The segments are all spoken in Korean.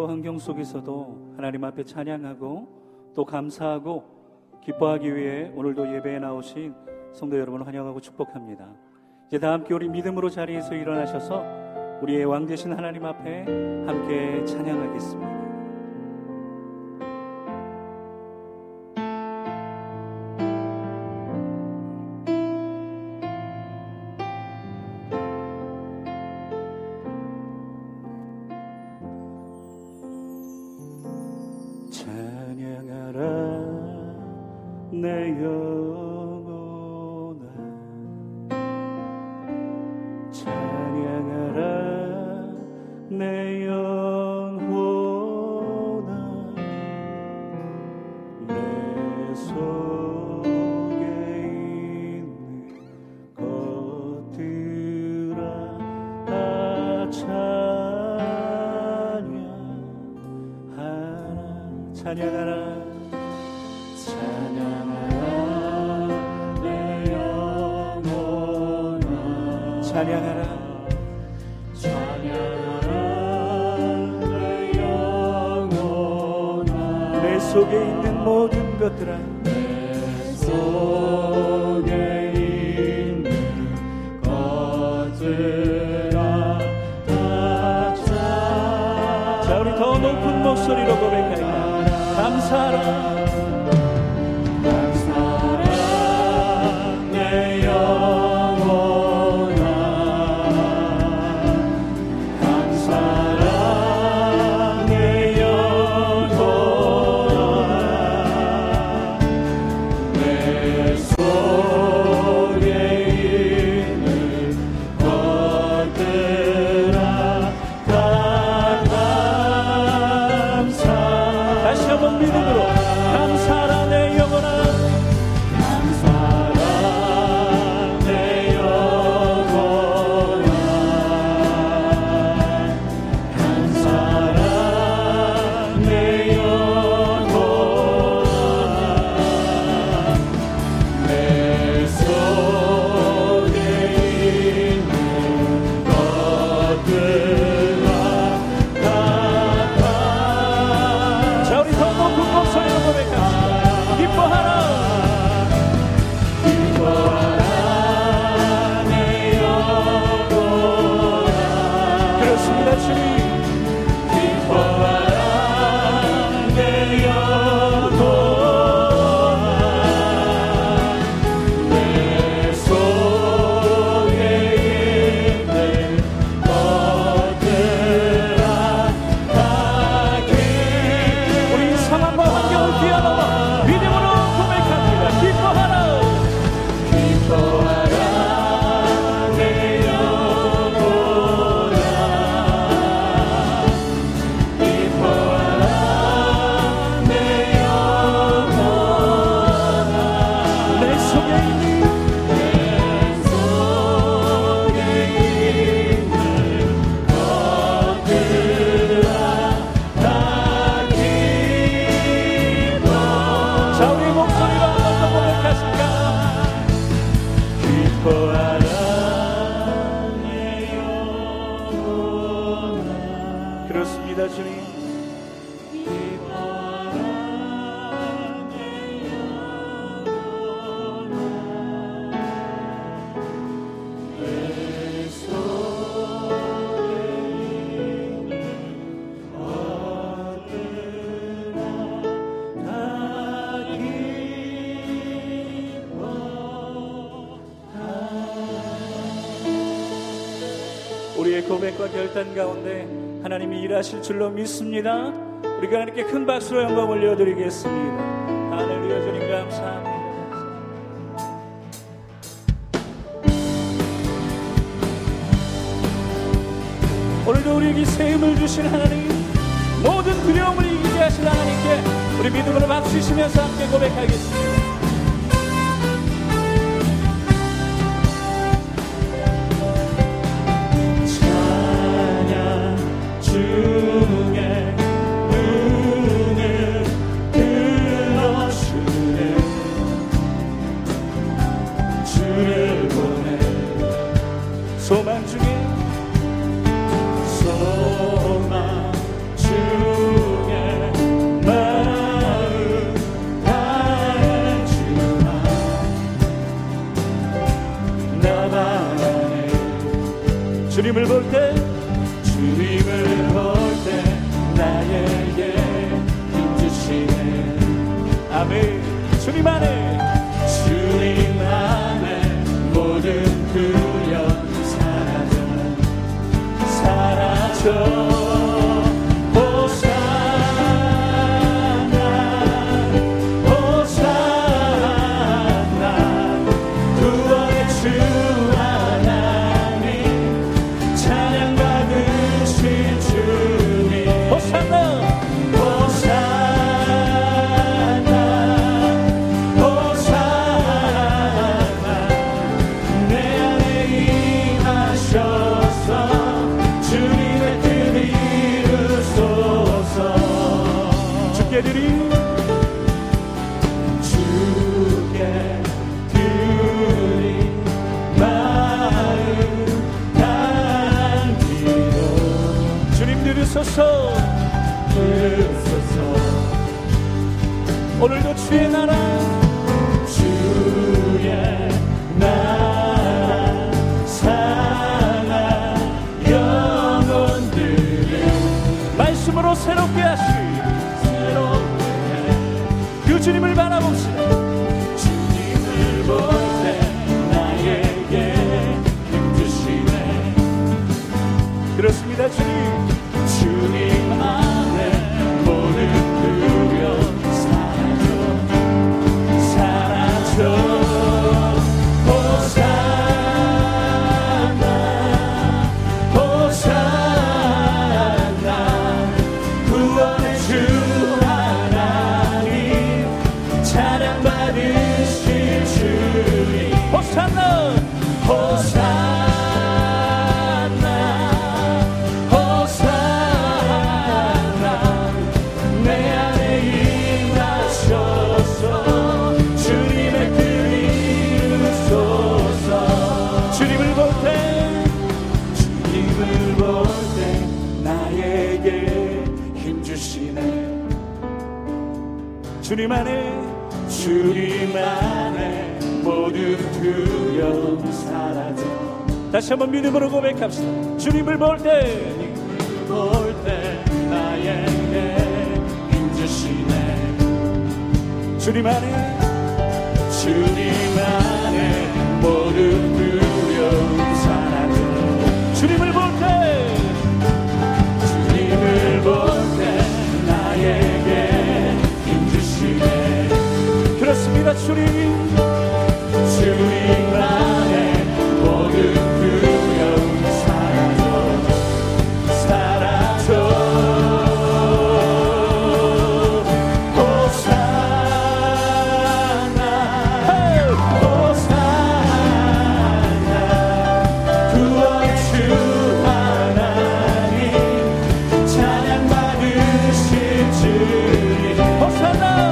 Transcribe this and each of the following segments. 상황과 환경 속에서도 하나님 앞에 찬양하고 또 감사하고 기뻐하기 위해 오늘도 예배에 나오신 성도 여러분을 환영하고 축복합니다. 이제 다 함께 우리 믿음으로 자리에서 일어나셔서 우리의 왕 되신 하나님 앞에 함께 찬양하겠습니다. 고백과 결단 가운데 하나님이 일하실 줄로 믿습니다. 우리가 하나님께 큰 박수로 영광 올려드리겠습니다. 할렐루야. 주님 감사합니다. 오늘도 우리에게 세임을 주신 하나님, 모든 두려움을 이기게 하신 하나님께 우리 믿음으로 박수치면서 함께 고백하겠습니다. 소망 중에 소망 주 예배드리 오늘도 주의 나라 주의 나라 사랑 영혼들을 말씀으로 새롭게 하시고 새롭게 그 주님을 바라봅시다. 주님을 볼 때 나에게 힘드시네. 그렇습니다. 주님 안에 모든 두려움 사라져 주님 안에 모든 두려움 사라져. 다시 한번 믿음으로 고백합시다. 주님을 볼 때 나에게 힘주시네. 주님 안에 모든 두려움 사라져. 주님을 볼 때 나에게 힘주시네. 그렇습니다. 주님 안에 모든 두려움 사라져 호산나 구원의 주 하나님 찬양 받으실 주님 호산나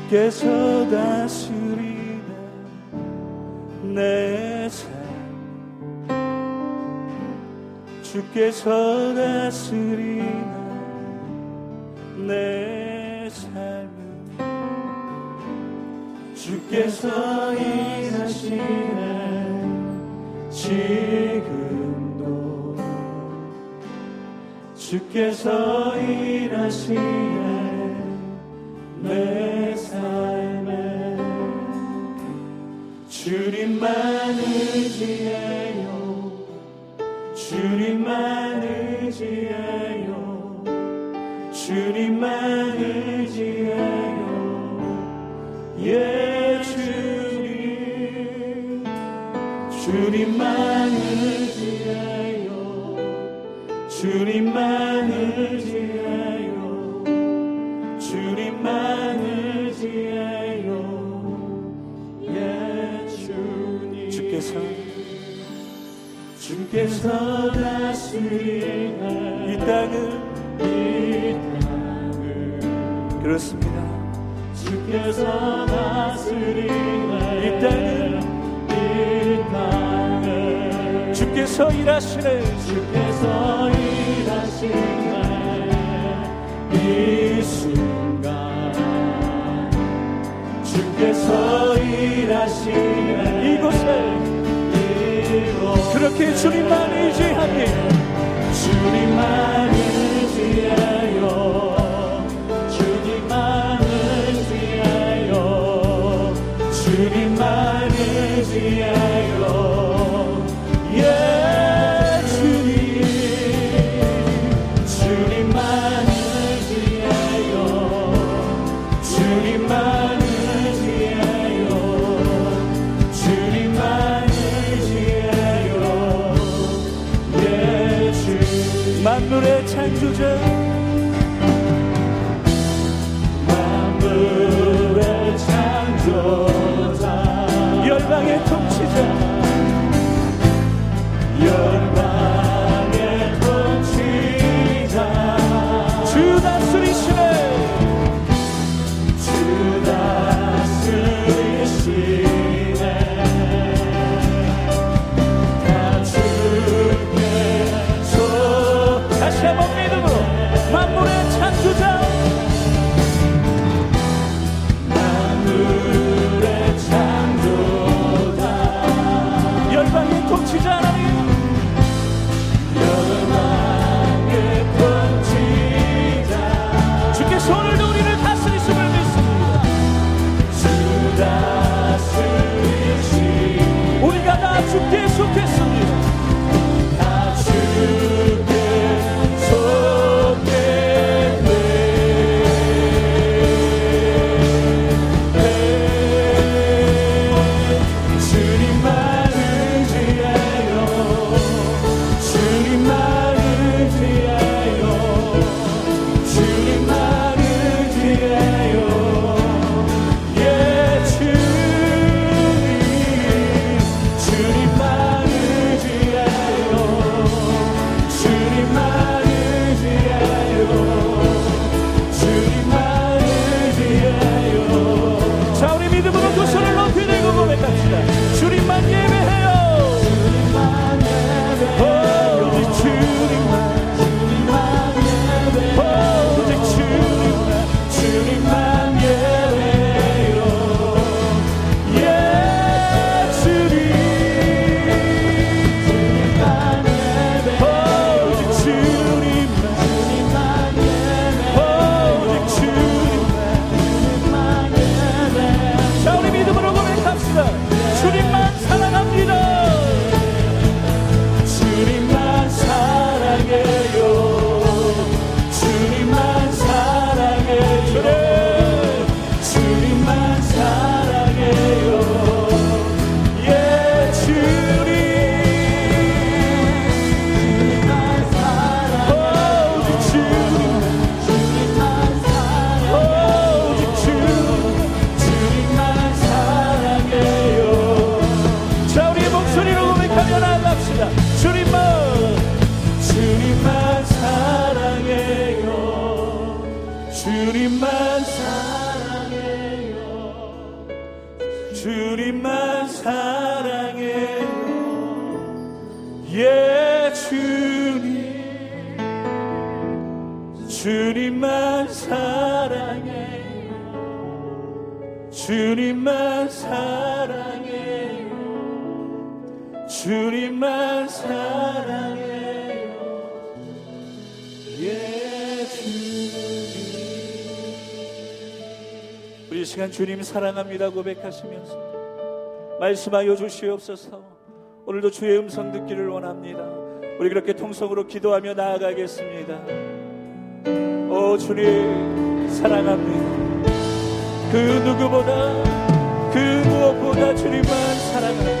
주께서 다스리는 내 삶 주께서 다스리는 내 삶 주께서 일하시는 지금도 주께서 일하시는 내 삶에 주님만 의지해요. 주님만 의지해요. 주님만 의지해요. 예 주님 주님만 의지해요. 주님만 의지해요. 주님만 의지해요. 예 주님 주께서 다스리는 이 땅을 그렇습니다. 주께서 다스리는 이 땅을 주께서 일하시는 이 순간 주께서 일하시는 이곳에 그렇게 주님만 의지하니 주님만 의지하여 주님만 의지하여 주님만 의지하여 예 주님 주님만 의지하여 주님만 만물의 창조자 만물의 창조자 열방의 통치자 열방의 통치자 주 다스리시네 주 다스리시네 만물의 창조자 만물의 창조자 열방의 통치자 하나님 열방의 통치자 주께서 오늘도 우리를 다스리심을 믿습니다 주 다스리시 우리가 다 주께 속했습니다 다 주께 속했습니다 우리 시간 주님 사랑합니다 고백하시면서 말씀하여 주시옵소서. 오늘도 주의 음성 듣기를 원합니다. 우리 그렇게 통성으로 기도하며 나아가겠습니다. 오 주님 사랑합니다. 그 누구보다 그 무엇보다 주님만 사랑합니다.